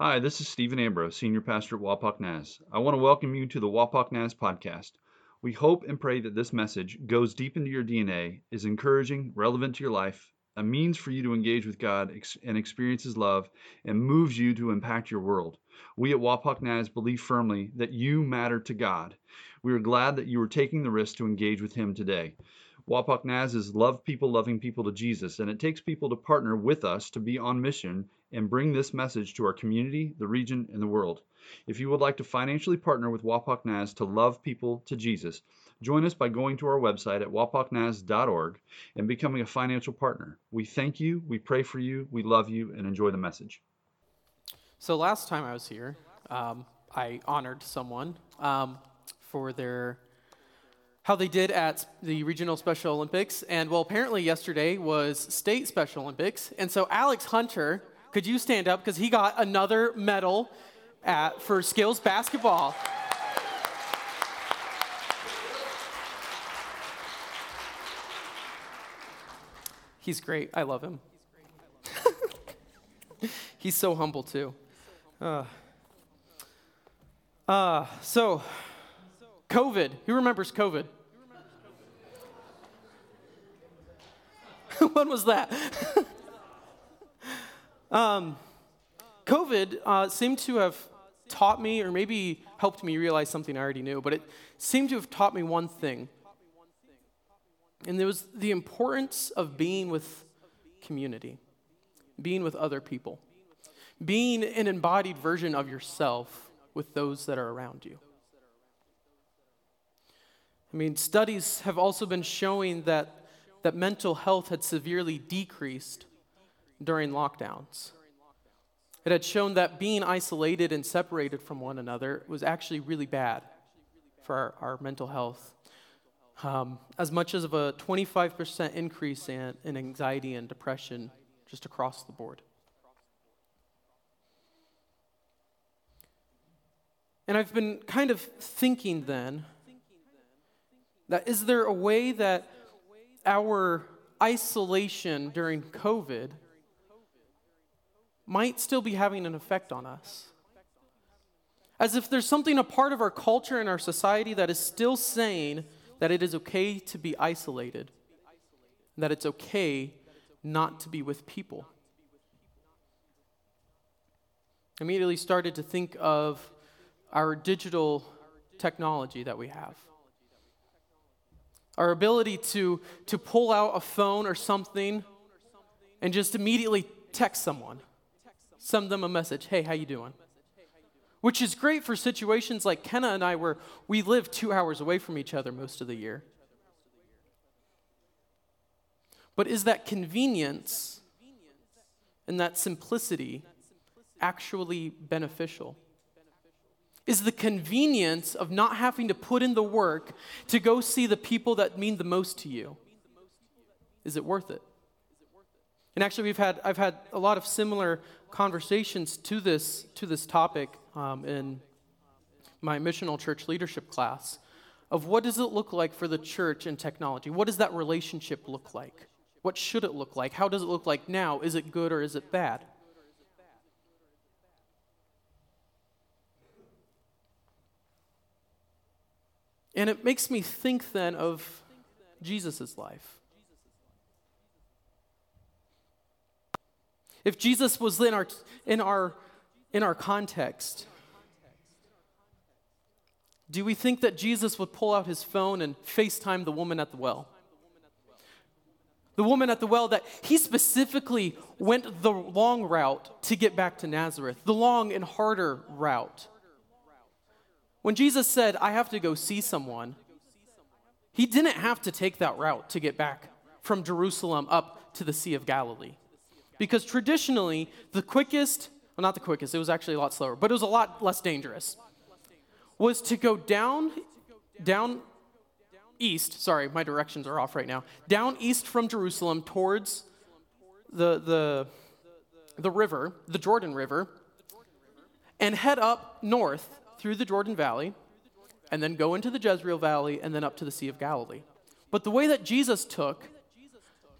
Hi, this is Stephen Ambrose, Senior Pastor at Wapak Naz. I want to welcome you to the Wapak Naz podcast. We hope and pray that this message goes deep into your DNA, is encouraging, relevant to your life, a means for you to engage with God and experience His love, and moves you to impact your world. We at Wapak Naz believe firmly that you matter to God. We are glad that you are taking the risk to engage with Him today. Wapak Naz is loving people to Jesus, and it takes people to partner with us to be on mission and bring this message to our community, the region, and the world. If you would like to financially partner with Wapak Naz to love people to Jesus, join us by going to our website at wapaknaz.org and becoming a financial partner. We thank you, we pray for you, we love you, and enjoy the message. So last time I was here, I honored someone for their how they did at the Regional Special Olympics. And well, apparently yesterday was State Special Olympics. And so Alex Hunter, could you stand up? Because he got another medal for skills basketball. He's great. I love him. He's so humble, too. So, COVID. Who remembers COVID? When was that? COVID seemed to have taught me, or maybe helped me realize something I already knew, but it seemed to have taught me one thing. And it was the importance of being with community, being with other people, being an embodied version of yourself with those that are around you. I mean, studies have also been showing that mental health had severely decreased during lockdowns. It had shown that being isolated and separated from one another was actually really bad for our mental health. As much as of a 25% increase in anxiety and depression just across the board. And I've been kind of thinking then, that is there a way that our isolation during COVID might still be having an effect on us? As if there's something a part of our culture and our society that is still saying that it is okay to be isolated, that it's okay not to be with people. I immediately started to think of our digital technology that we have. Our ability to pull out a phone or something and just immediately text someone, send them a message, hey, how you doing? Which is great for situations like Kenna and I where we live 2 hours away from each other most of the year. But is that convenience and that simplicity actually beneficial? Is the convenience of not having to put in the work to go see the people that mean the most to you, is it worth it? And actually, I've had a lot of similar conversations to this topic in my missional church leadership class of what does it look like for the church and technology? What does that relationship look like? What should it look like? How does it look like now? Is it good or is it bad? And it makes me think then of Jesus' life. If Jesus was in our context, do we think that Jesus would pull out his phone and FaceTime the woman at the well? The woman at the well that he specifically went the long route to get back to Nazareth, the long and harder route. When Jesus said, I have to go see someone, he didn't have to take that route to get back from Jerusalem up to the Sea of Galilee. Because traditionally, the quickest, well, not the quickest, it was actually a lot slower, but it was a lot less dangerous, was to go down east, sorry, my directions are off right now, down east from Jerusalem towards the river, the Jordan River, and head up north through the Jordan Valley, and then go into the Jezreel Valley, and then up to the Sea of Galilee. But the way that Jesus took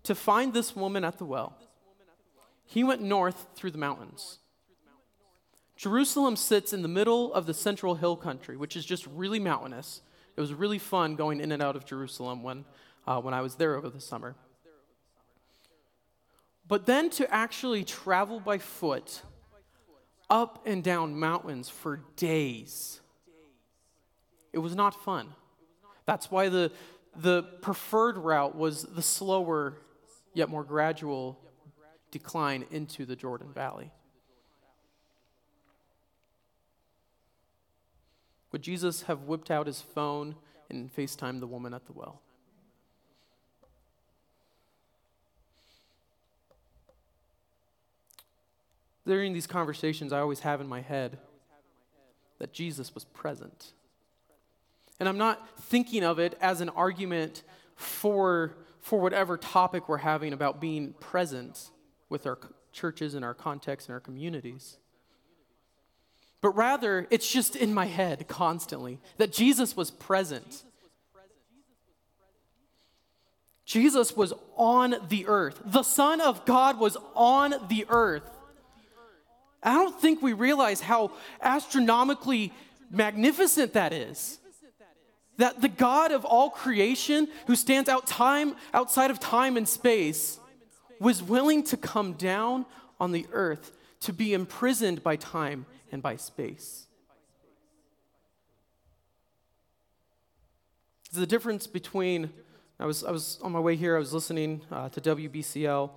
to find this woman at the well, he went north through the mountains Jerusalem sits in the middle of the central hill country, which is just really mountainous. It was really fun going in and out of Jerusalem when I was there over the summer. But then to actually travel by foot up and down mountains for days, it was not fun. That's why the preferred route was the slower yet more gradual decline into the Jordan Valley. Would Jesus have whipped out his phone and FaceTimed the woman at the well? During these conversations, I always have in my head that Jesus was present. And I'm not thinking of it as an argument for whatever topic we're having about being present with our churches and our context and our communities. But rather, it's just in my head constantly that Jesus was present. Jesus was on the earth. The Son of God was on the earth. I don't think we realize how astronomically magnificent that is. That the God of all creation, who stands outside of time and space, was willing to come down on the earth to be imprisoned by time and by space. The difference between, I was on my way here, I was listening to WBCL,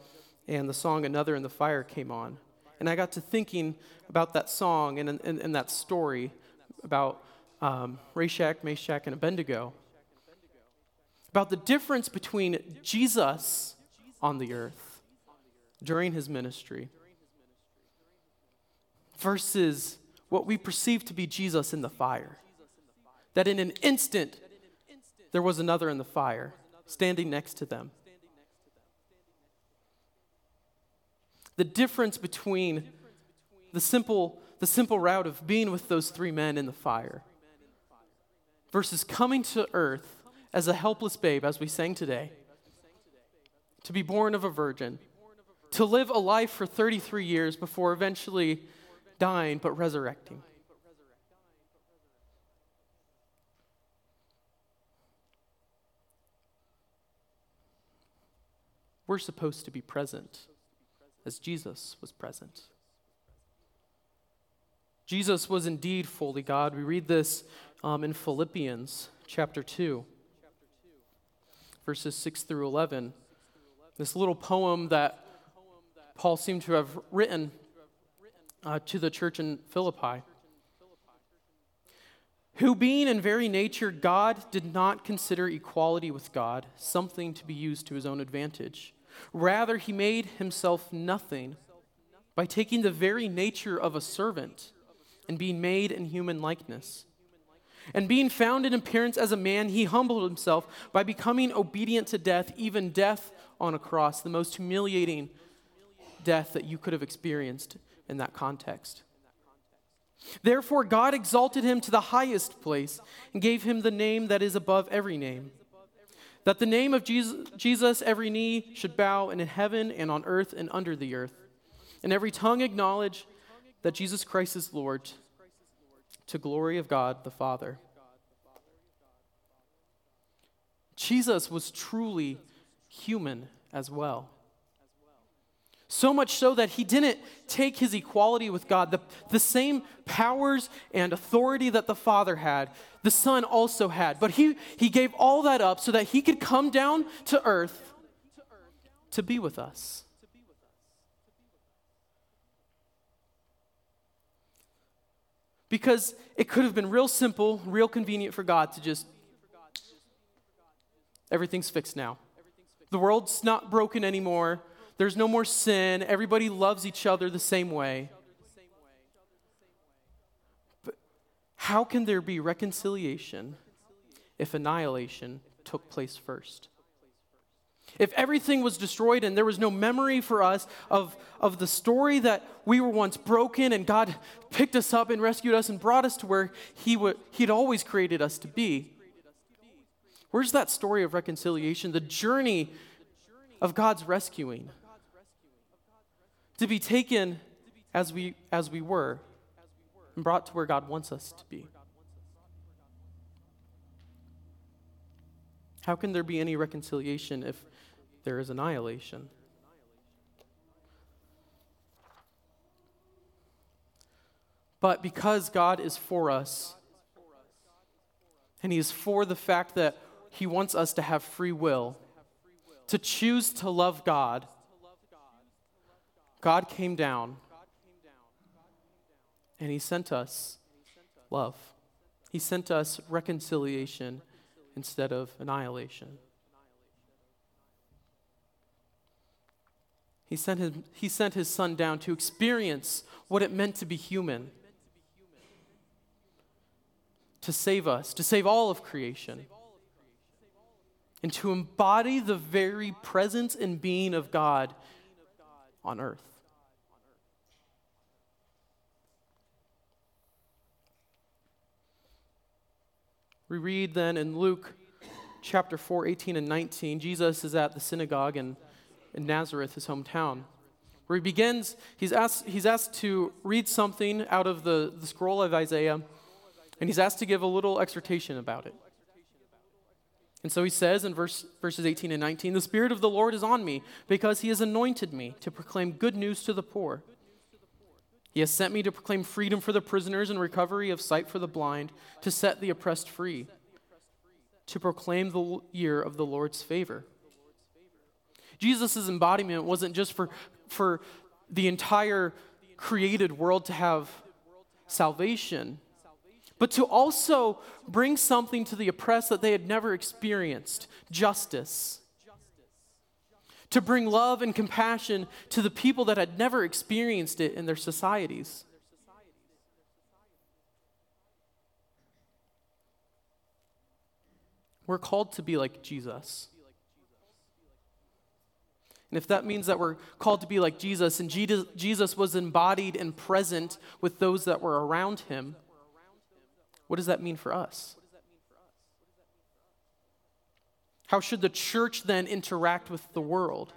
and the song Another in the Fire came on. And I got to thinking about that song and that story about Reshach, Meshach, and Abednego, about the difference between Jesus on the earth during his ministry versus what we perceive to be Jesus in the fire. That in an instant, there was another in the fire standing next to them. The difference between the simple route of being with those three men in the fire versus coming to earth as a helpless babe, as we sang today, to be born of a virgin, to live a life for 33 years before eventually dying but resurrecting. We're supposed to be present as Jesus was present. Jesus was indeed fully God. We read this in Philippians chapter 2, verses 6 through 11. This little poem that Paul seemed to have written to the church in Philippi. Who being in very nature God, did not consider equality with God something to be used to his own advantage. Rather, he made himself nothing by taking the very nature of a servant and being made in human likeness. And being found in appearance as a man, he humbled himself by becoming obedient to death, even death on a cross, the most humiliating death that you could have experienced in that context. Therefore, God exalted him to the highest place and gave him the name that is above every name. That the name of Jesus, every knee should bow, and in heaven and on earth and under the earth, and every tongue acknowledge that Jesus Christ is Lord, to glory of God the Father. Jesus was truly human as well. So much so that he didn't take his equality with God, the same powers and authority that the Father had, the Son also had. But he gave all that up so that he could come down to earth to be with us. Because it could have been real simple, real convenient for God to just, everything's fixed now. The world's not broken anymore. There's no more sin. Everybody loves each other the same way. But how can there be reconciliation if annihilation took place first? If everything was destroyed and there was no memory for us of the story that we were once broken and God picked us up and rescued us and brought us to where He'd always created us to be, where's that story of reconciliation, the journey of God's rescuing? To be taken as we were, and brought to where God wants us to be. How can there be any reconciliation if there is annihilation? But because God is for us, and He is for the fact that He wants us to have free will, to choose to love God, God came down and He sent us love. He sent us reconciliation instead of annihilation. He sent His Son down to experience what it meant to be human, to save us, to save all of creation, and to embody the very presence and being of God on earth. We read then in Luke chapter 4, 18 and 19, Jesus is at the synagogue in Nazareth, his hometown, where he begins, he's asked to read something out of the scroll of Isaiah, and he's asked to give a little exhortation about it. And so he says in verses 18 and 19, "The Spirit of the Lord is on me, because He has anointed me to proclaim good news to the poor. He has sent me to proclaim freedom for the prisoners and recovery of sight for the blind, to set the oppressed free, to proclaim the year of the Lord's favor." Jesus' embodiment wasn't just for the entire created world to have salvation, but to also bring something to the oppressed that they had never experienced, justice. To bring love and compassion to the people that had never experienced it in their societies. We're called to be like Jesus. And if that means that we're called to be like Jesus, and Jesus was embodied and present with those that were around Him, what does that mean for us? How should the church then interact with the world?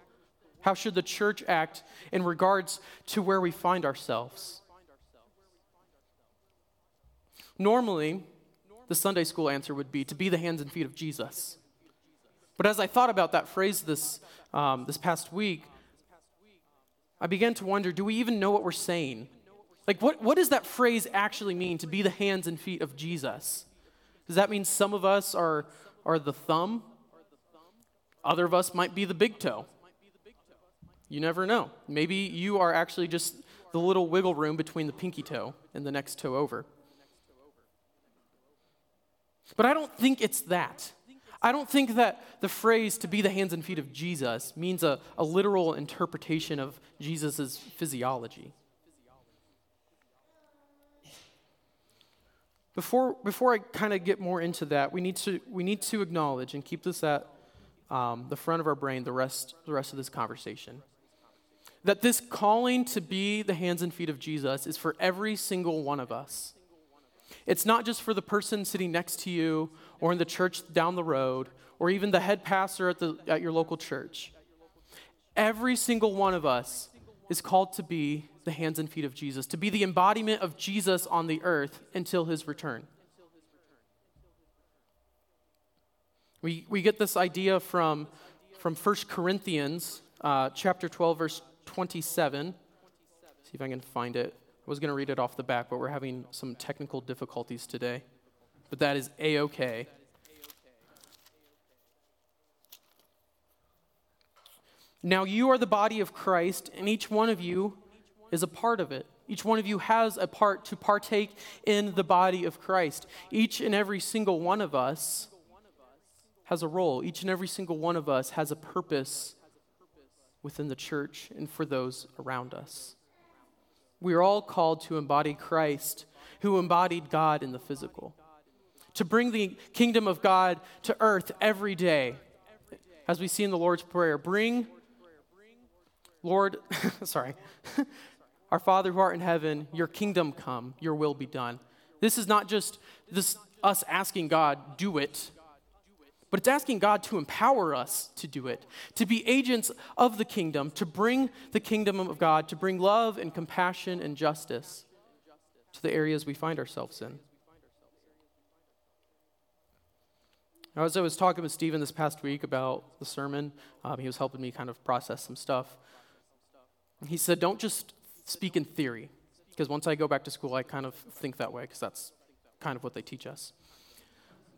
How should the church act in regards to where we find ourselves? Normally, the Sunday school answer would be to be the hands and feet of Jesus. But as I thought about that phrase this past week, I began to wonder, do we even know what we're saying? Like, what does that phrase actually mean, to be the hands and feet of Jesus? Does that mean some of us are the thumb? Other of us might be the big toe. You never know. Maybe you are actually just the little wiggle room between the pinky toe and the next toe over. But I don't think it's that. I don't think that the phrase to be the hands and feet of Jesus means a literal interpretation of Jesus' physiology. Before I kind of get more into that, we need to acknowledge and keep this at the front of our brain the rest of this conversation, that this calling to be the hands and feet of Jesus is for every single one of us. It's not just for the person sitting next to you, or in the church down the road, or even the head pastor at your local church. Every single one of us is called to be the hands and feet of Jesus, to be the embodiment of Jesus on the earth until His return. We get this idea from 1 Corinthians chapter 12, verse 27. See if I can find it. I was going to read it off the back, but we're having some technical difficulties today. But that is A-okay. "Now you are the body of Christ, and each one of you is a part of it." Each one of you has a part to partake in the body of Christ. Each and every single one of us has a role. Each and every single one of us has a purpose within the church and for those around us. We are all called to embody Christ, who embodied God in the physical, to bring the kingdom of God to earth every day. As we see in the Lord's Prayer, "Our Father who art in heaven, your kingdom come, your will be done." This is not just us asking God, do it, but it's asking God to empower us to do it, to be agents of the kingdom, to bring the kingdom of God, to bring love and compassion and justice to the areas we find ourselves in. Now, as I was talking with Stephen this past week about the sermon, he was helping me kind of process some stuff. He said, don't just speak in theory, because once I go back to school, I kind of think that way, because that's kind of what they teach us.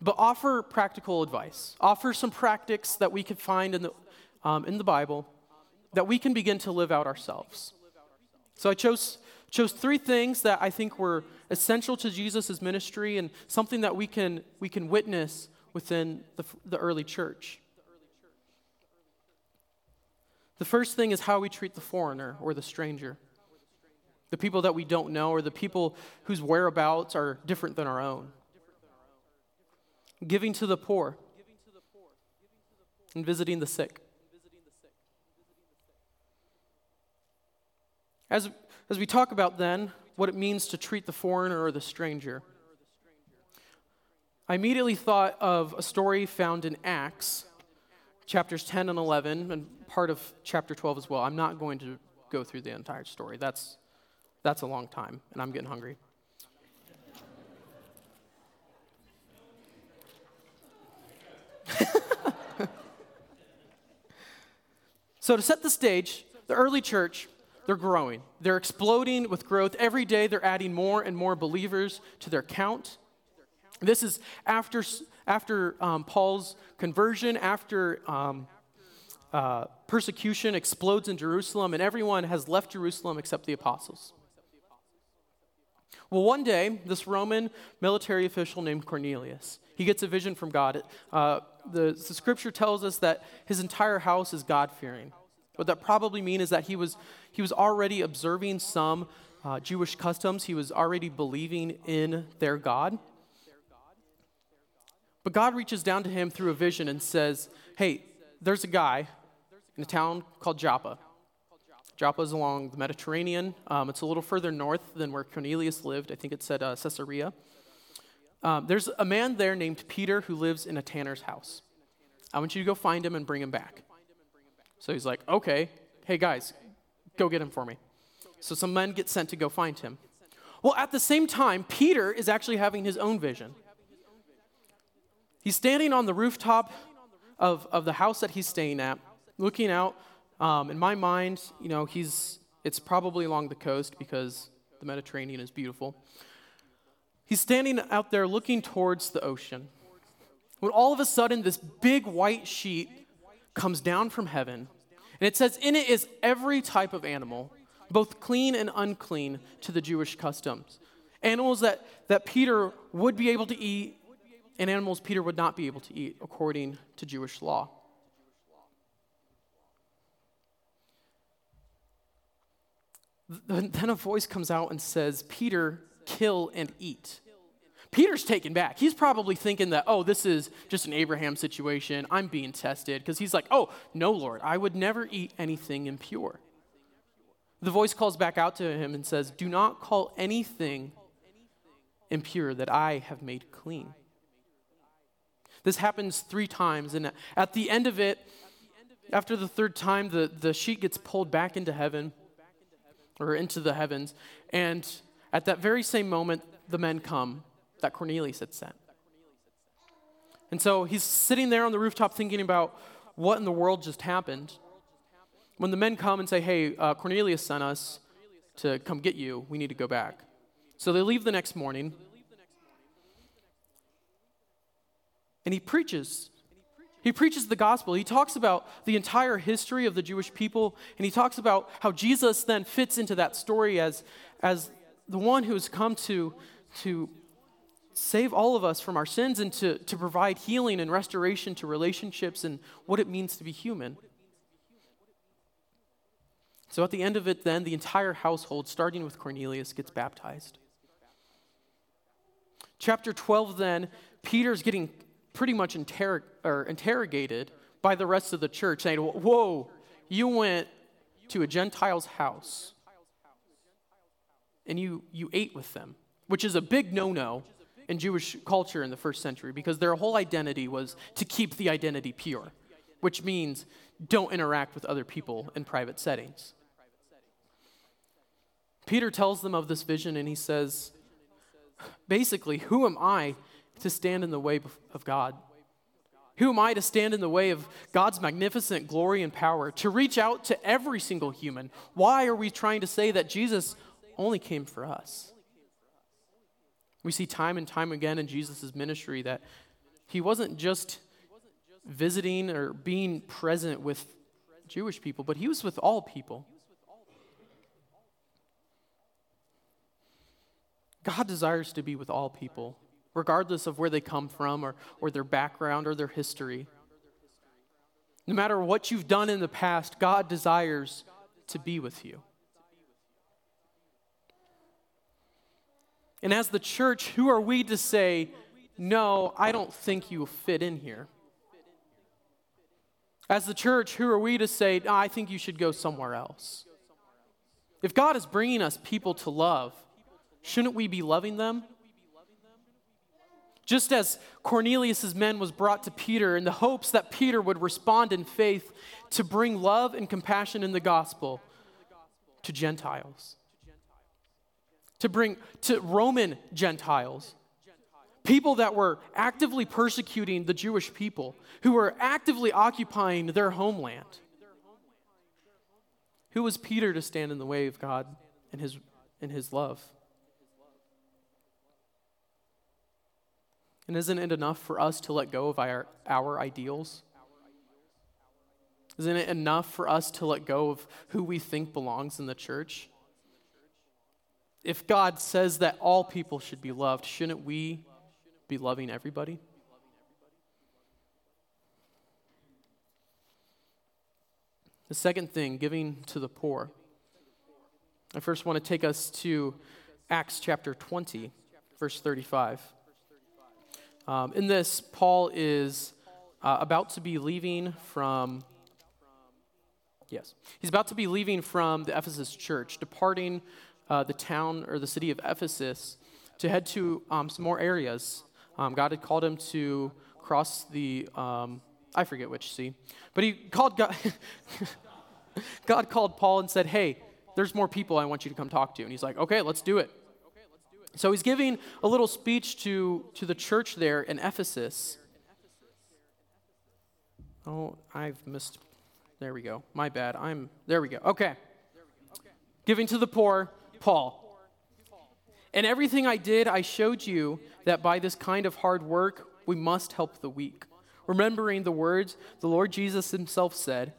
But offer practical advice. Offer some practices that we can find in the Bible that we can begin to live out ourselves. So I chose three things that I think were essential to Jesus' ministry and something that we can witness within the early church. The first thing is how we treat the foreigner or the stranger, the people that we don't know or the people whose whereabouts are different than our own. Giving to the poor and visiting the sick. As we talk about then what it means to treat the foreigner or the stranger, I immediately thought of a story found in Acts, chapters 10 and 11, and part of chapter 12 as well. I'm not going to go through the entire story. That's a long time, and I'm getting hungry. So to set the stage, the early church, they're growing. They're exploding with growth. Every day they're adding more and more believers to their count. This is after Paul's conversion, after persecution explodes in Jerusalem, and everyone has left Jerusalem except the apostles. Well, one day, this Roman military official named Cornelius, he gets a vision from God. The scripture tells us that his entire house is God-fearing. What that probably means is that he was already observing some Jewish customs. He was already believing in their God. But God reaches down to him through a vision and says, hey, there's a guy in a town called Joppa. Joppa is along the Mediterranean. It's a little further north than where Cornelius lived. I think it said Caesarea. There's a man there named Peter who lives in a tanner's house. I want you to go find him and bring him back. So he's like, okay, hey guys, go get him for me. So some men get sent to go find him. Well, at the same time, Peter is actually having his own vision. He's standing on the rooftop of the house that he's staying at, looking out. In my mind, you know, it's probably along the coast because the Mediterranean is beautiful. He's standing out there looking towards the ocean when all of a sudden this big white sheet comes down from heaven, and it says in it is every type of animal, both clean and unclean to the Jewish customs. Animals that Peter would be able to eat and animals Peter would not be able to eat according to Jewish law. Then a voice comes out and says, Peter, kill and eat. Peter's taken back. He's probably thinking that, oh, this is just an Abraham situation. I'm being tested. Because he's like, oh, no, Lord, I would never eat anything impure. The voice calls back out to him and says, do not call anything impure that I have made clean. This happens 3 times. And at the end of it, after the 3rd time, the sheet gets pulled back into heaven. Or into the heavens, and at that very same moment, the men come that Cornelius had sent. And so he's sitting there on the rooftop thinking about what in the world just happened. When the men come and say, hey, Cornelius sent us to come get you, we need to go back. So they leave the next morning, and he preaches. He preaches the gospel. He talks about the entire history of the Jewish people, and he talks about how Jesus then fits into that story as the one who has come to save all of us from our sins and to provide healing and restoration to relationships and what it means to be human. So at the end of it then, the entire household, starting with Cornelius, gets baptized. Chapter 12 then, Peter's getting pretty much interrogated by the rest of the church, saying, whoa, you went to a Gentile's house and you ate with them, which is a big no-no in Jewish culture in the 1st century because their whole identity was to keep the identity pure, which means don't interact with other people in private settings. Peter tells them of this vision and he says, basically, who am I to stand in the way of God? Who am I to stand in the way of God's magnificent glory and power, to reach out to every single human? Why are we trying to say that Jesus only came for us? We see time and time again in Jesus' ministry that he wasn't just visiting or being present with Jewish people, but he was with all people. God desires to be with all people, regardless of where they come from or their background or their history. No matter what you've done in the past, God desires to be with you. And as the church, who are we to say, no, I don't think you fit in here? As the church, who are we to say, no, I think you should go somewhere else? If God is bringing us people to love, shouldn't we be loving them? Just as Cornelius' men was brought to Peter in the hopes that Peter would respond in faith to bring love and compassion in the gospel to Gentiles, to bring to Roman Gentiles, people that were actively persecuting the Jewish people, who were actively occupying their homeland. Who was Peter to stand in the way of God and his love? And isn't it enough for us to let go of our ideals? Isn't it enough for us to let go of who we think belongs in the church? If God says that all people should be loved, shouldn't we be loving everybody? The second thing, giving to the poor. I first want to take us to Acts chapter 20, verse 35. In this, Paul is about to be leaving from, he's about to be leaving from the Ephesus church, departing the town or the city of Ephesus to head to some more areas. God had called him to cross the, I forget which sea, but he called God, God called Paul and said, hey, there's more people I want you to come talk to. And he's like, okay, let's do it. So he's giving a little speech to the church there in Ephesus. Oh, I've missed. There we go. My bad. There we go. Okay. Giving to the poor, Paul. In everything I did, I showed you that by this kind of hard work, we must help the weak. Remembering the words the Lord Jesus himself said,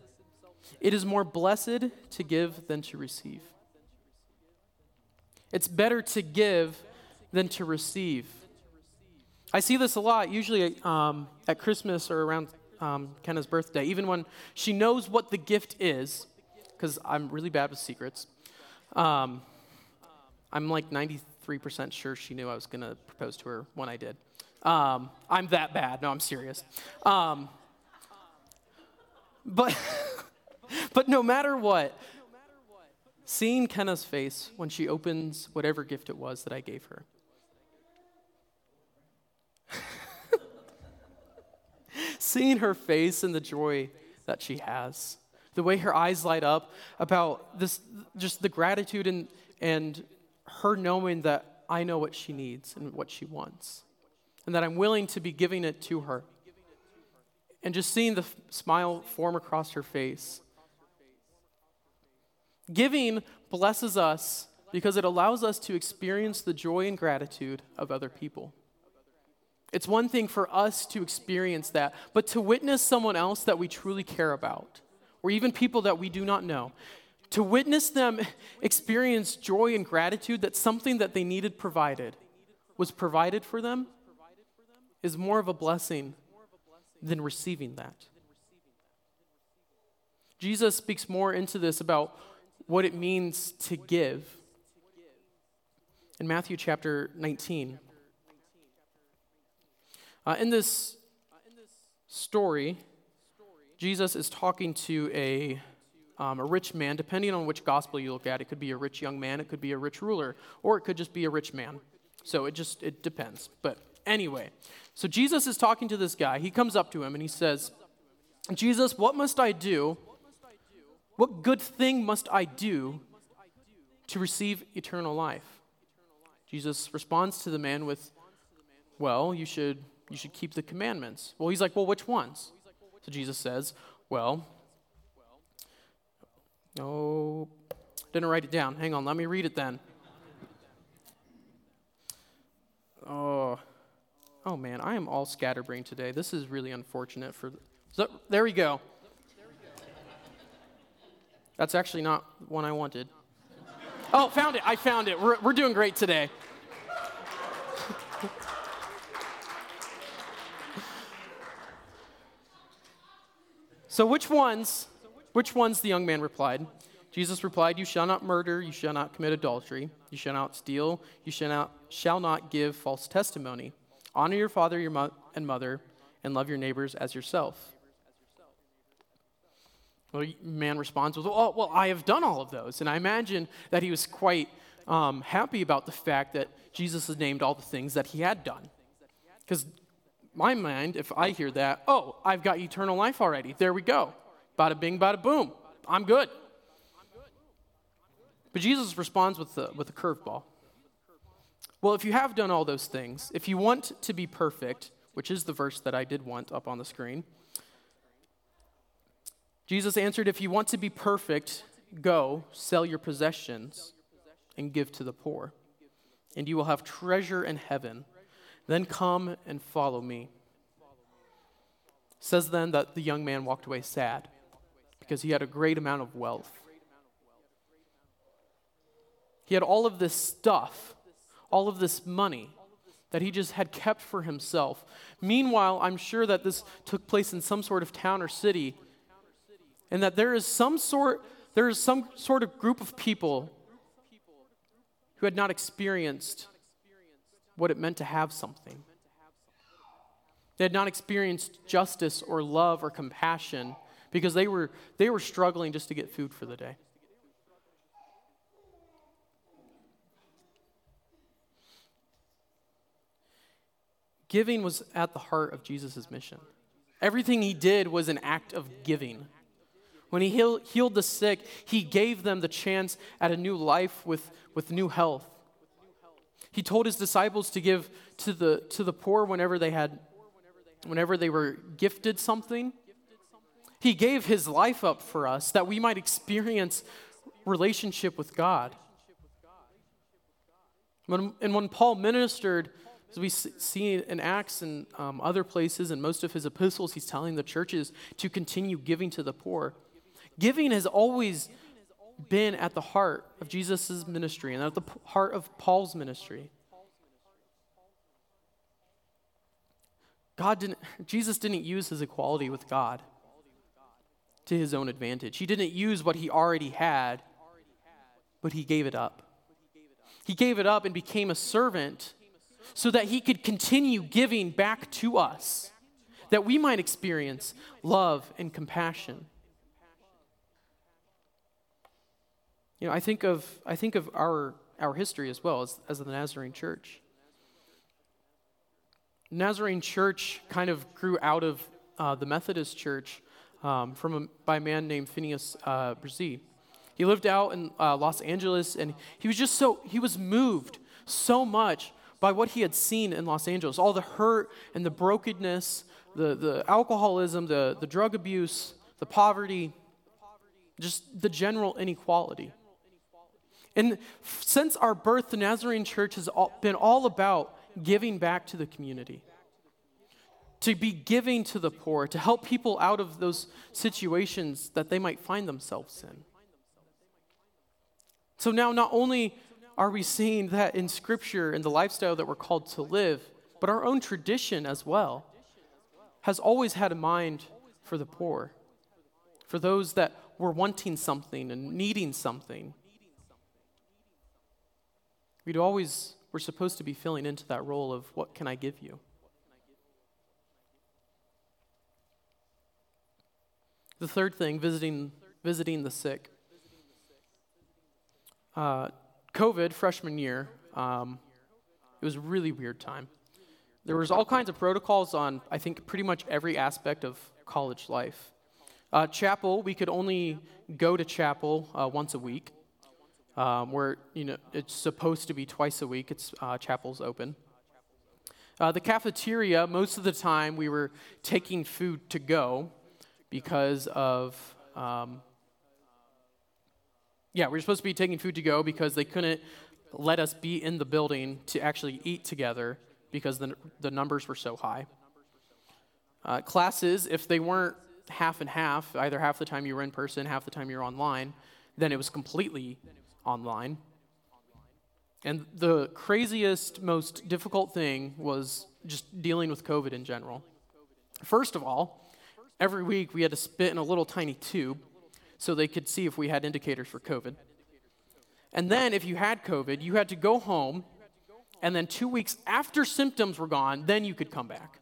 it is more blessed to give than to receive. It's better to give than to receive. I see this a lot, usually at Christmas or around Kenna's birthday, even when she knows what the gift is, because I'm really bad with secrets. I'm like 93% sure she knew I was going to propose to her when I did. I'm that bad. No, I'm serious. But no matter what, seeing Kenna's face when she opens whatever gift it was that I gave her. Seeing her face and the joy that she has, the way her eyes light up about this, just the gratitude and her knowing that I know what she needs and what she wants, and that I'm willing to be giving it to her. And just seeing the smile form across her face. Giving blesses us because it allows us to experience the joy and gratitude of other people. It's one thing for us to experience that, but to witness someone else that we truly care about, or even people that we do not know, to witness them experience joy and gratitude that something that they needed provided was provided for them is more of a blessing than receiving that. Jesus speaks more into this about what it means to give. In Matthew chapter 19. In this story, Jesus is talking to a rich man. Depending on which gospel you look at, it could be a rich young man, it could be a rich ruler, or it could just be a rich man. So it depends. But anyway, so Jesus is talking to this guy. He comes up to him and he says, Jesus, what must I do? What good thing must I do to receive eternal life? Jesus responds to the man with, well, you should keep the commandments. Well, he's like, well, which ones? So Jesus says, well, no, didn't write it down. Hang on, let me read it then. Oh man, I am all scatterbrained today. This is really unfortunate for... So, there we go. That's actually not one I wanted. Oh, found it. I found it. We're doing great today. So which ones, the young man replied. Jesus replied, you shall not murder, you shall not commit adultery, you shall not steal, you shall not give false testimony. Honor your father and mother, and love your neighbors as yourself. The man responds with, oh, well, I have done all of those. And I imagine that he was quite happy about the fact that Jesus has named all the things that he had done. Because my mind, if I hear that, oh, I've got eternal life already. There we go. Bada bing, bada boom. I'm good. But Jesus responds with a curveball. Well, if you have done all those things, if you want to be perfect, which is the verse that I did want up on the screen, Jesus answered, if you want to be perfect, go, sell your possessions, and give to the poor, and you will have treasure in heaven. Then come and follow me. It says then that the young man walked away sad, because he had a great amount of wealth. He had all of this stuff, all of this money, that he just had kept for himself. Meanwhile, I'm sure that this took place in some sort of town or city, and that there is some sort of group of people who had not experienced what it meant to have something. They had not experienced justice or love or compassion because they were struggling just to get food for the day. Giving was at the heart of Jesus' mission. Everything he did was an act of giving. When he healed the sick, he gave them the chance at a new life with new health. He told his disciples to give to the poor whenever they were gifted something. He gave his life up for us that we might experience relationship with God. When Paul ministered, as we see in Acts and other places and most of his epistles, he's telling the churches to continue giving to the poor. Giving has always been at the heart of Jesus' ministry and at the heart of Paul's ministry. Jesus didn't use his equality with God to his own advantage. He didn't use what he already had, but he gave it up. He gave it up and became a servant so that he could continue giving back to us, that we might experience love and compassion. You know, I think of our history as well as the Nazarene Church. The Nazarene Church kind of grew out of the Methodist Church by a man named Phineas Brzee. He lived out in Los Angeles, and he was moved so much by what he had seen in Los Angeles, all the hurt and the brokenness, the alcoholism, the drug abuse, the poverty, just the general inequality. And since our birth, the Nazarene Church has been all about giving back to the community, to be giving to the poor, to help people out of those situations that they might find themselves in. So now not only are we seeing that in Scripture and the lifestyle that we're called to live, but our own tradition as well has always had a mind for the poor, for those that were wanting something and needing something. We're supposed to be filling into that role of what can I give you? The third thing, visiting the sick. COVID, freshman year, it was a really weird time. There was all kinds of protocols on, I think, pretty much every aspect of college life. Chapel, we could only go to chapel once a week. where it's supposed to be twice a week. It's chapel's open. The cafeteria, most of the time we were taking food to go because of, we were supposed to be taking food to go because they couldn't let us be in the building to actually eat together because the numbers were so high. Classes, if they weren't half and half, either half the time you were in person, half the time you were online, then it was completely online. And the craziest, most difficult thing was just dealing with COVID in general. First of all, every week we had to spit in a little tiny tube so they could see if we had indicators for COVID. And then if you had COVID, you had to go home, and then 2 weeks after symptoms were gone, then you could come back.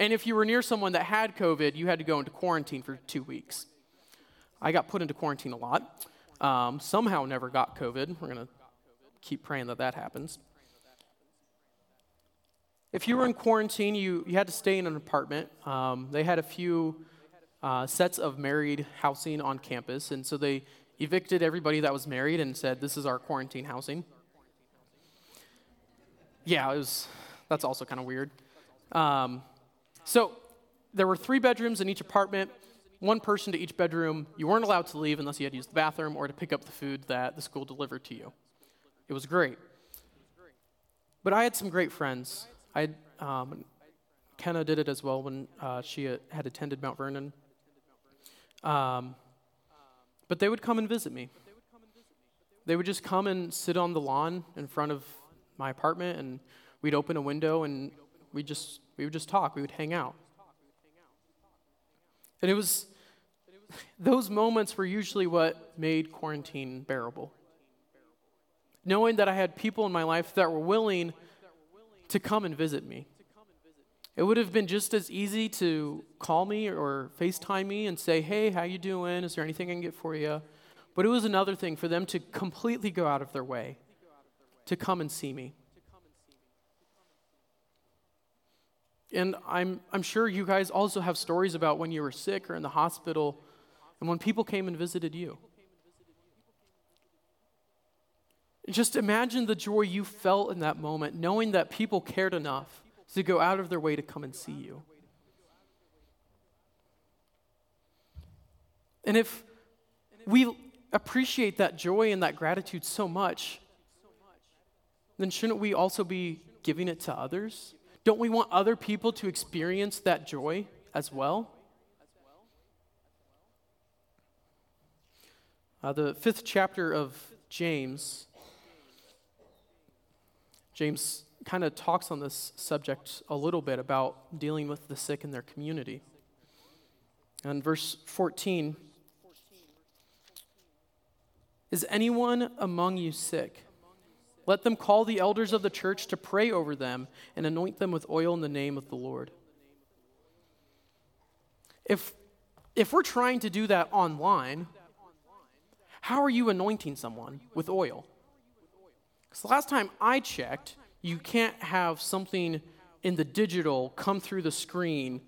And if you were near someone that had COVID, you had to go into quarantine for 2 weeks. I got put into quarantine a lot. Somehow never got COVID. We're going to keep praying that that happens. If you were in quarantine, you had to stay in an apartment. They had a few sets of married housing on campus, and so they evicted everybody that was married and said, this is our quarantine housing. Yeah, that's also kind of weird. So there were 3 bedrooms in each apartment, 1 person to each bedroom. You weren't allowed to leave unless you had to use the bathroom or to pick up the food that the school delivered to you. It was great. But I had some great friends. Kenna did it as well when she had attended Mount Vernon. But they would come and visit me. They would just come and sit on the lawn in front of my apartment, and we'd open a window, and we would just talk. We would hang out. And it was, those moments were usually what made quarantine bearable. Knowing that I had people in my life that were willing to come and visit me. It would have been just as easy to call me or FaceTime me and say, hey, how you doing? Is there anything I can get for you? But it was another thing for them to completely go out of their way to come and see me. And I'm sure you guys also have stories about when you were sick or in the hospital and when people came and visited you. Just imagine the joy you felt in that moment, knowing that people cared enough to go out of their way to come and see you. And if we appreciate that joy and that gratitude so much, then shouldn't we also be giving it to others? Don't we want other people to experience that joy as well? The 5th chapter of James kind of talks on this subject a little bit about dealing with the sick in their community. And verse 14, is anyone among you sick? Let them call the elders of the church to pray over them and anoint them with oil in the name of the Lord. If we're trying to do that online, how are you anointing someone with oil? Because the last time I checked, you can't have something in the digital come through the screen,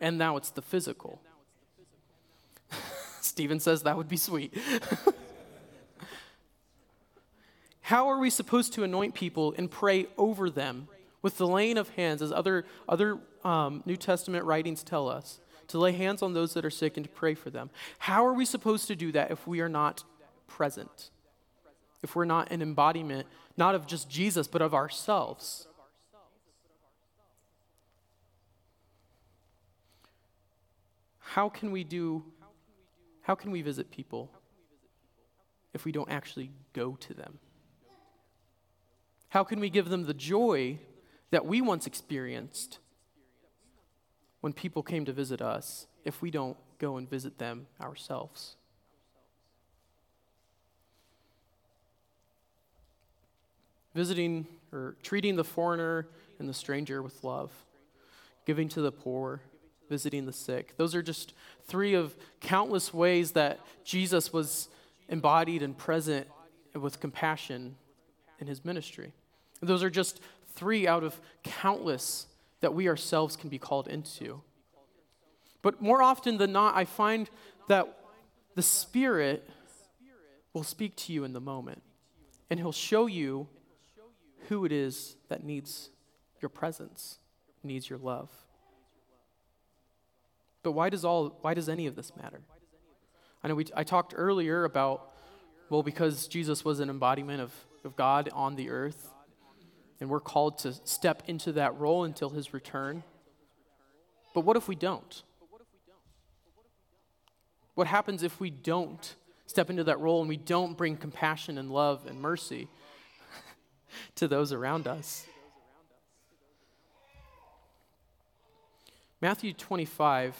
and now it's the physical. Stephen says that would be sweet. How are we supposed to anoint people and pray over them with the laying of hands, as other New Testament writings tell us, to lay hands on those that are sick and to pray for them? How are we supposed to do that if we are not present? If we're not an embodiment, not of just Jesus, but of ourselves. How can we visit people if we don't actually go to them? How can we give them the joy that we once experienced when people came to visit us if we don't go and visit them ourselves? Visiting or treating the foreigner and the stranger with love, giving to the poor, visiting the sick. Those are just 3 of countless ways that Jesus was embodied and present with compassion in his ministry. And those are just 3 out of countless that we ourselves can be called into. But more often than not, I find that the Spirit will speak to you in the moment. and he'll show you who it is that needs your presence, needs your love. But why does any of this matter? I know I talked earlier about, well, because Jesus was an embodiment of God on the earth, and we're called to step into that role until his return. But what if we don't? What happens if we don't step into that role and we don't bring compassion and love and mercy to those around us? Matthew 25,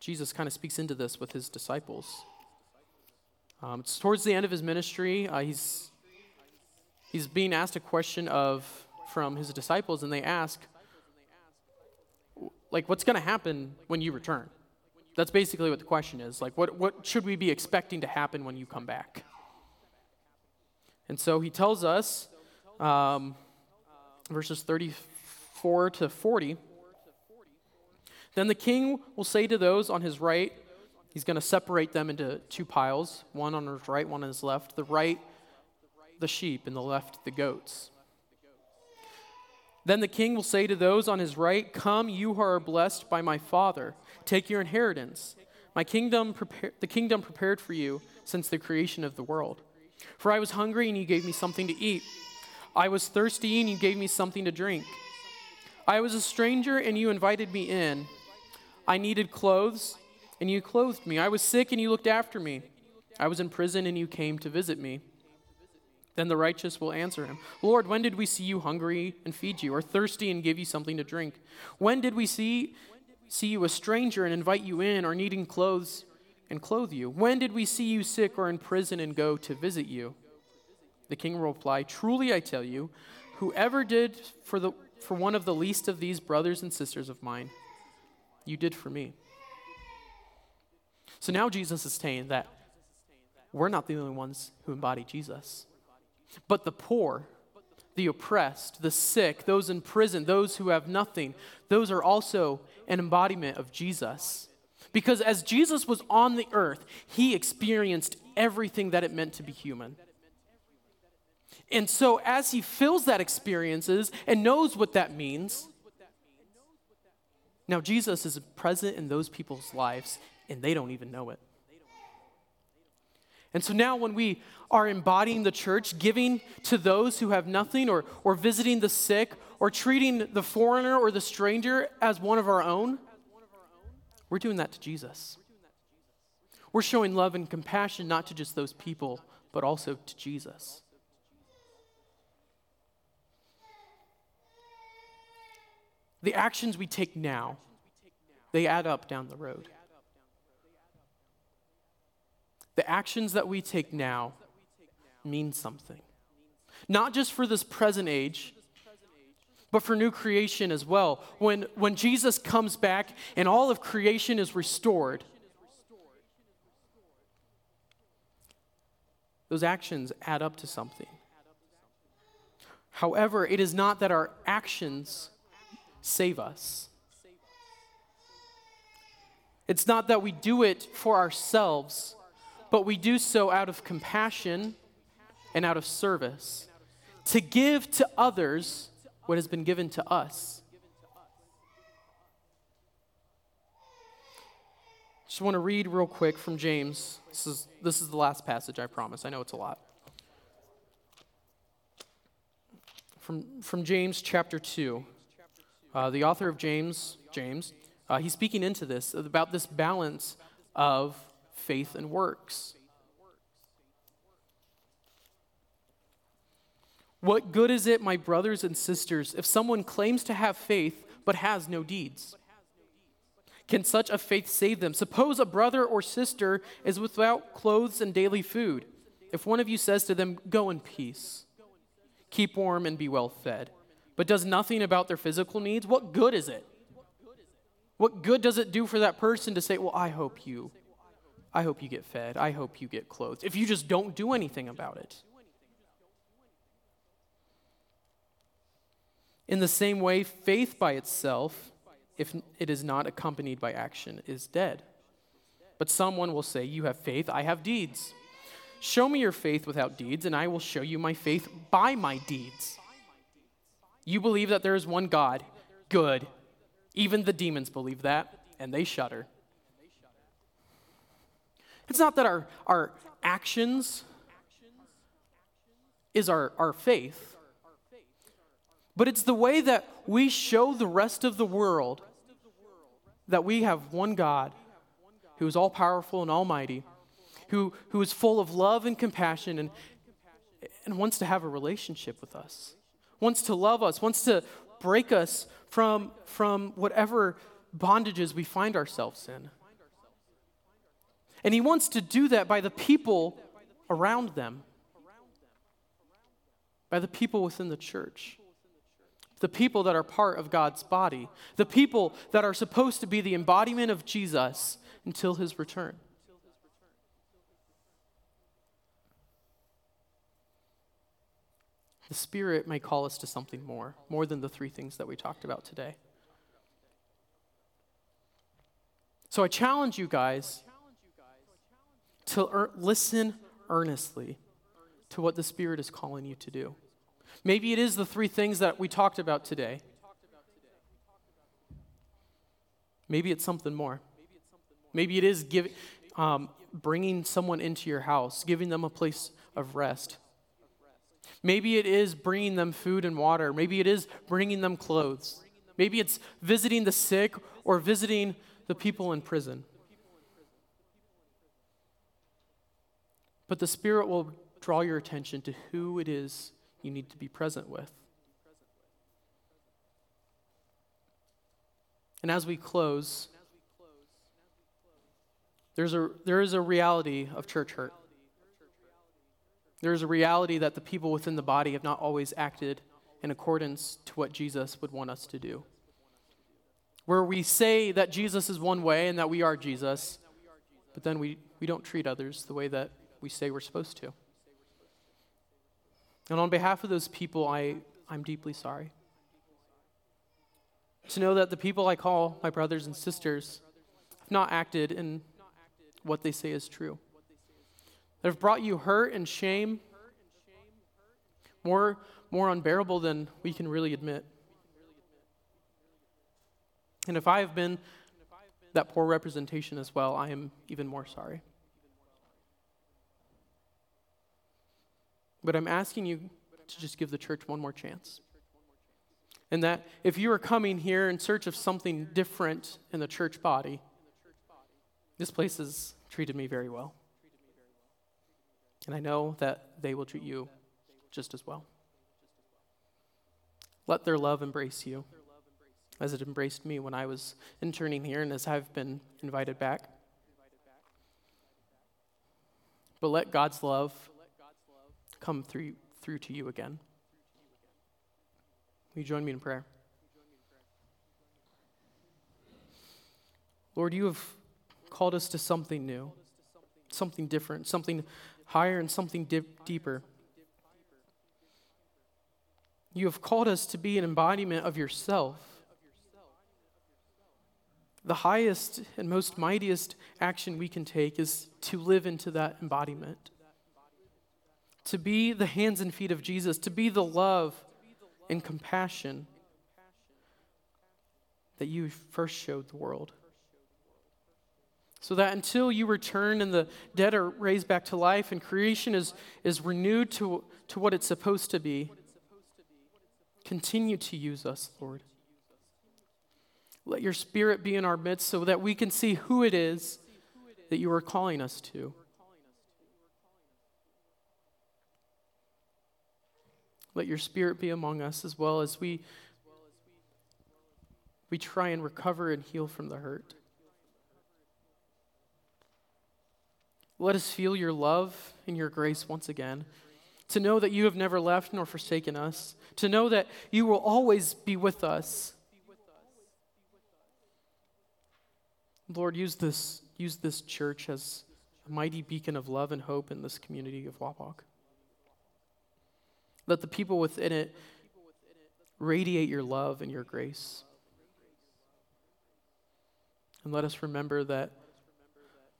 Jesus kind of speaks into this with his disciples. It's towards the end of his ministry. He's being asked a question from his disciples, and they ask, like, what's going to happen when you return? That's basically what the question is. Like, what should we be expecting to happen when you come back? And so he tells us, verses 34 to 40, "Then the king will say to those on his right," he's going to separate them into two piles, one on his right, one on his left, "the right, the sheep, and the left, the goats. Then the king will say to those on his right, 'Come, you who are blessed by my Father, take your inheritance, the kingdom prepared for you since the creation of the world. For I was hungry, and you gave me something to eat. I was thirsty, and you gave me something to drink. I was a stranger, and you invited me in. I needed clothes, and you clothed me. I was sick, and you looked after me. I was in prison, and you came to visit me.' Then the righteous will answer him, 'Lord, when did we see you hungry and feed you, or thirsty and give you something to drink? When did we see you a stranger and invite you in, or needing clothes and clothe you? When did we see you sick or in prison and go to visit you?' The king will reply, 'Truly I tell you, whoever did for one of the least of these brothers and sisters of mine, you did for me.'" So now Jesus is saying that we're not the only ones who embody Jesus. But the poor, the oppressed, the sick, those in prison, those who have nothing, those are also an embodiment of Jesus. Because as Jesus was on the earth, he experienced everything that it meant to be human. And so as he feels that experiences and knows what that means, now Jesus is present in those people's lives, and they don't even know it. And so now when we are embodying the church, giving to those who have nothing, or visiting the sick, or treating the foreigner or the stranger as one of our own, we're doing that to Jesus. We're showing love and compassion not to just those people, but also to Jesus. The actions we take now, they add up down the road. The actions that we take now mean something. Not just for this present age, but for new creation as well. When Jesus comes back and all of creation is restored, those actions add up to something. However, it is not that our actions save us. It's not that we do it for ourselves, but we do so out of compassion and out of service, to give to others what has been given to us. Just want to read real quick from James. This is the last passage, I promise. I know it's a lot. From James chapter 2. The author of James, he's speaking into this, about this balance of faith and works. "What good is it, my brothers and sisters, if someone claims to have faith but has no deeds? Can such a faith save them? Suppose a brother or sister is without clothes and daily food. If one of you says to them, 'Go in peace, keep warm and be well fed,' but does nothing about their physical needs, what good is it? What good does it do for that person to say, 'Well, I hope you get fed. I hope you get clothed,' if you just don't do anything about it? In the same way, faith by itself, if it is not accompanied by action, is dead. But someone will say, 'You have faith, I have deeds.' Show me your faith without deeds, and I will show you my faith by my deeds. You believe that there is one God. Good. Even the demons believe that, and they shudder. It's not that our actions is our faith, but it's the way that we show the rest of the world that we have one God who is all-powerful and almighty, who is full of love and compassion and wants to have a relationship with us, wants to love us, wants to break us from whatever bondages we find ourselves in. And he wants to do that by the people around them, by the people within the church, the people that are part of God's body, the people that are supposed to be the embodiment of Jesus until his return. The Spirit may call us to something more than the three things that we talked about today. So I challenge you guys to listen earnestly to what the Spirit is calling you to do. Maybe it is the three things that we talked about today. Maybe it's something more. Maybe it is bringing someone into your house, giving them a place of rest. Maybe it is bringing them food and water. Maybe it is bringing them clothes. Maybe it's visiting the sick or visiting the people in prison. But the Spirit will draw your attention to who it is you need to be present with. And as we close, there is a reality of church hurt. There is a reality that the people within the body have not always acted in accordance to what Jesus would want us to do. Where we say that Jesus is one way and that we are Jesus, but then we don't treat others the way that we say we're supposed to. And on behalf of those people, I'm deeply sorry. To know that the people I call my brothers and sisters have not acted in what they say is true. That have brought you hurt and shame, more unbearable than we can really admit. And if I have been that poor representation as well, I am even more sorry. But I'm asking you to just give the church one more chance. And that if you are coming here in search of something different in the church body, this place has treated me very well. And I know that they will treat you just as well. Let their love embrace you as it embraced me when I was interning here and as I've been invited back. But let God's love come through to you again. Will you join me in prayer? Lord, you have called us to something new, something different, something higher and something deeper. You have called us to be an embodiment of yourself. The highest and most mightiest action we can take is to live into that embodiment. To be the hands and feet of Jesus, to be the love and compassion that you first showed the world. So that until you return and the dead are raised back to life and creation is renewed to what it's supposed to be, continue to use us, Lord. Let your Spirit be in our midst so that we can see who it is that you are calling us to. Let your Spirit be among us as well as we try and recover and heal from the hurt. Let us feel your love and your grace once again, to know that you have never left nor forsaken us, to know that you will always be with us. Lord, use this church as a mighty beacon of love and hope in this community of Wapak. Let the people within it radiate your love and your grace. And let us remember that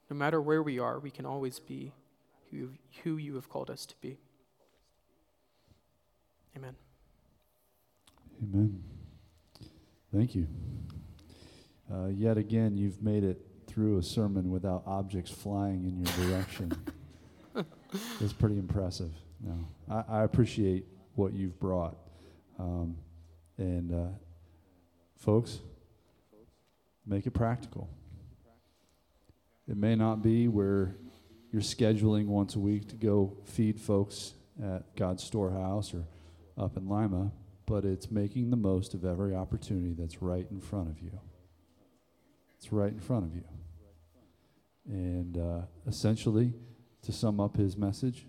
no matter where we are, we can always be who you have called us to be. Amen. Amen. Thank you. Yet again, you've made it through a sermon without objects flying in your direction. It's pretty impressive. No, I appreciate what you've brought. Folks, make it practical. It may not be where you're scheduling once a week to go feed folks at God's storehouse or up in Lima, but it's making the most of every opportunity that's right in front of you. It's right in front of you. And essentially, to sum up his message,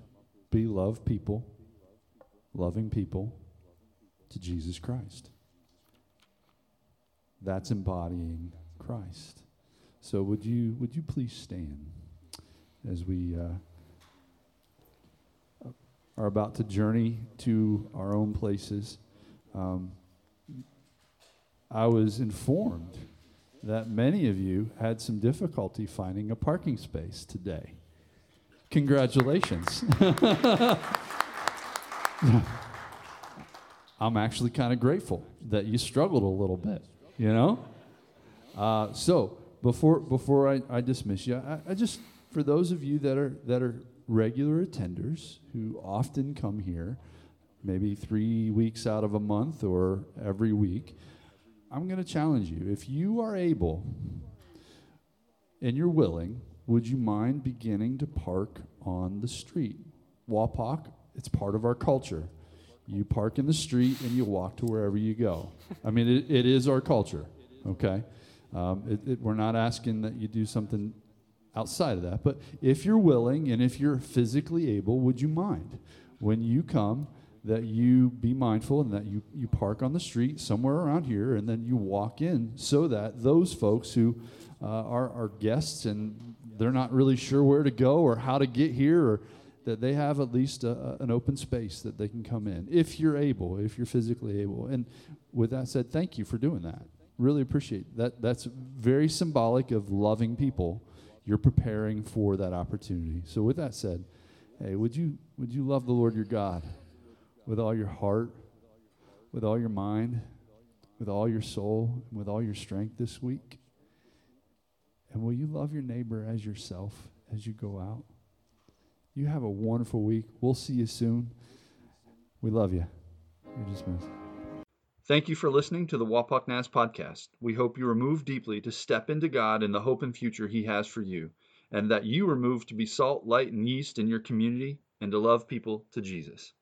be loving people to Jesus Christ. That's embodying Christ. So would you please stand as we are about to journey to our own places. I was informed that many of you had some difficulty finding a parking space today. Congratulations. I'm actually kind of grateful that you struggled a little bit, you know? So before I dismiss you, I just, for those of you that are regular attenders who often come here, maybe 3 weeks out of a month or every week, I'm going to challenge you. If you are able and you're willing, would you mind beginning to park on the street? Wapak, it's part of our culture. You park in the street and you walk to wherever you go. I mean, it is our culture, okay? We're not asking that you do something outside of that, but if you're willing and if you're physically able, would you mind when you come that you be mindful and that you park on the street somewhere around here and then you walk in so that those folks who are our guests and they're not really sure where to go or how to get here or that they have at least an open space that they can come in, if you're physically able. And with that said, thank you for doing that. Really appreciate that. That's very symbolic of loving people. You're preparing for that opportunity. So with that said, hey, would you love the Lord your God with all your heart, with all your mind, with all your soul, and with all your strength this week? And will you love your neighbor as yourself as you go out? You have a wonderful week. We'll see you soon. We love you. You're dismissed. Thank you for listening to the Wapak Naz podcast. We hope you are moved deeply to step into God and the hope and future He has for you, and that you are moved to be salt, light, and yeast in your community and to love people to Jesus.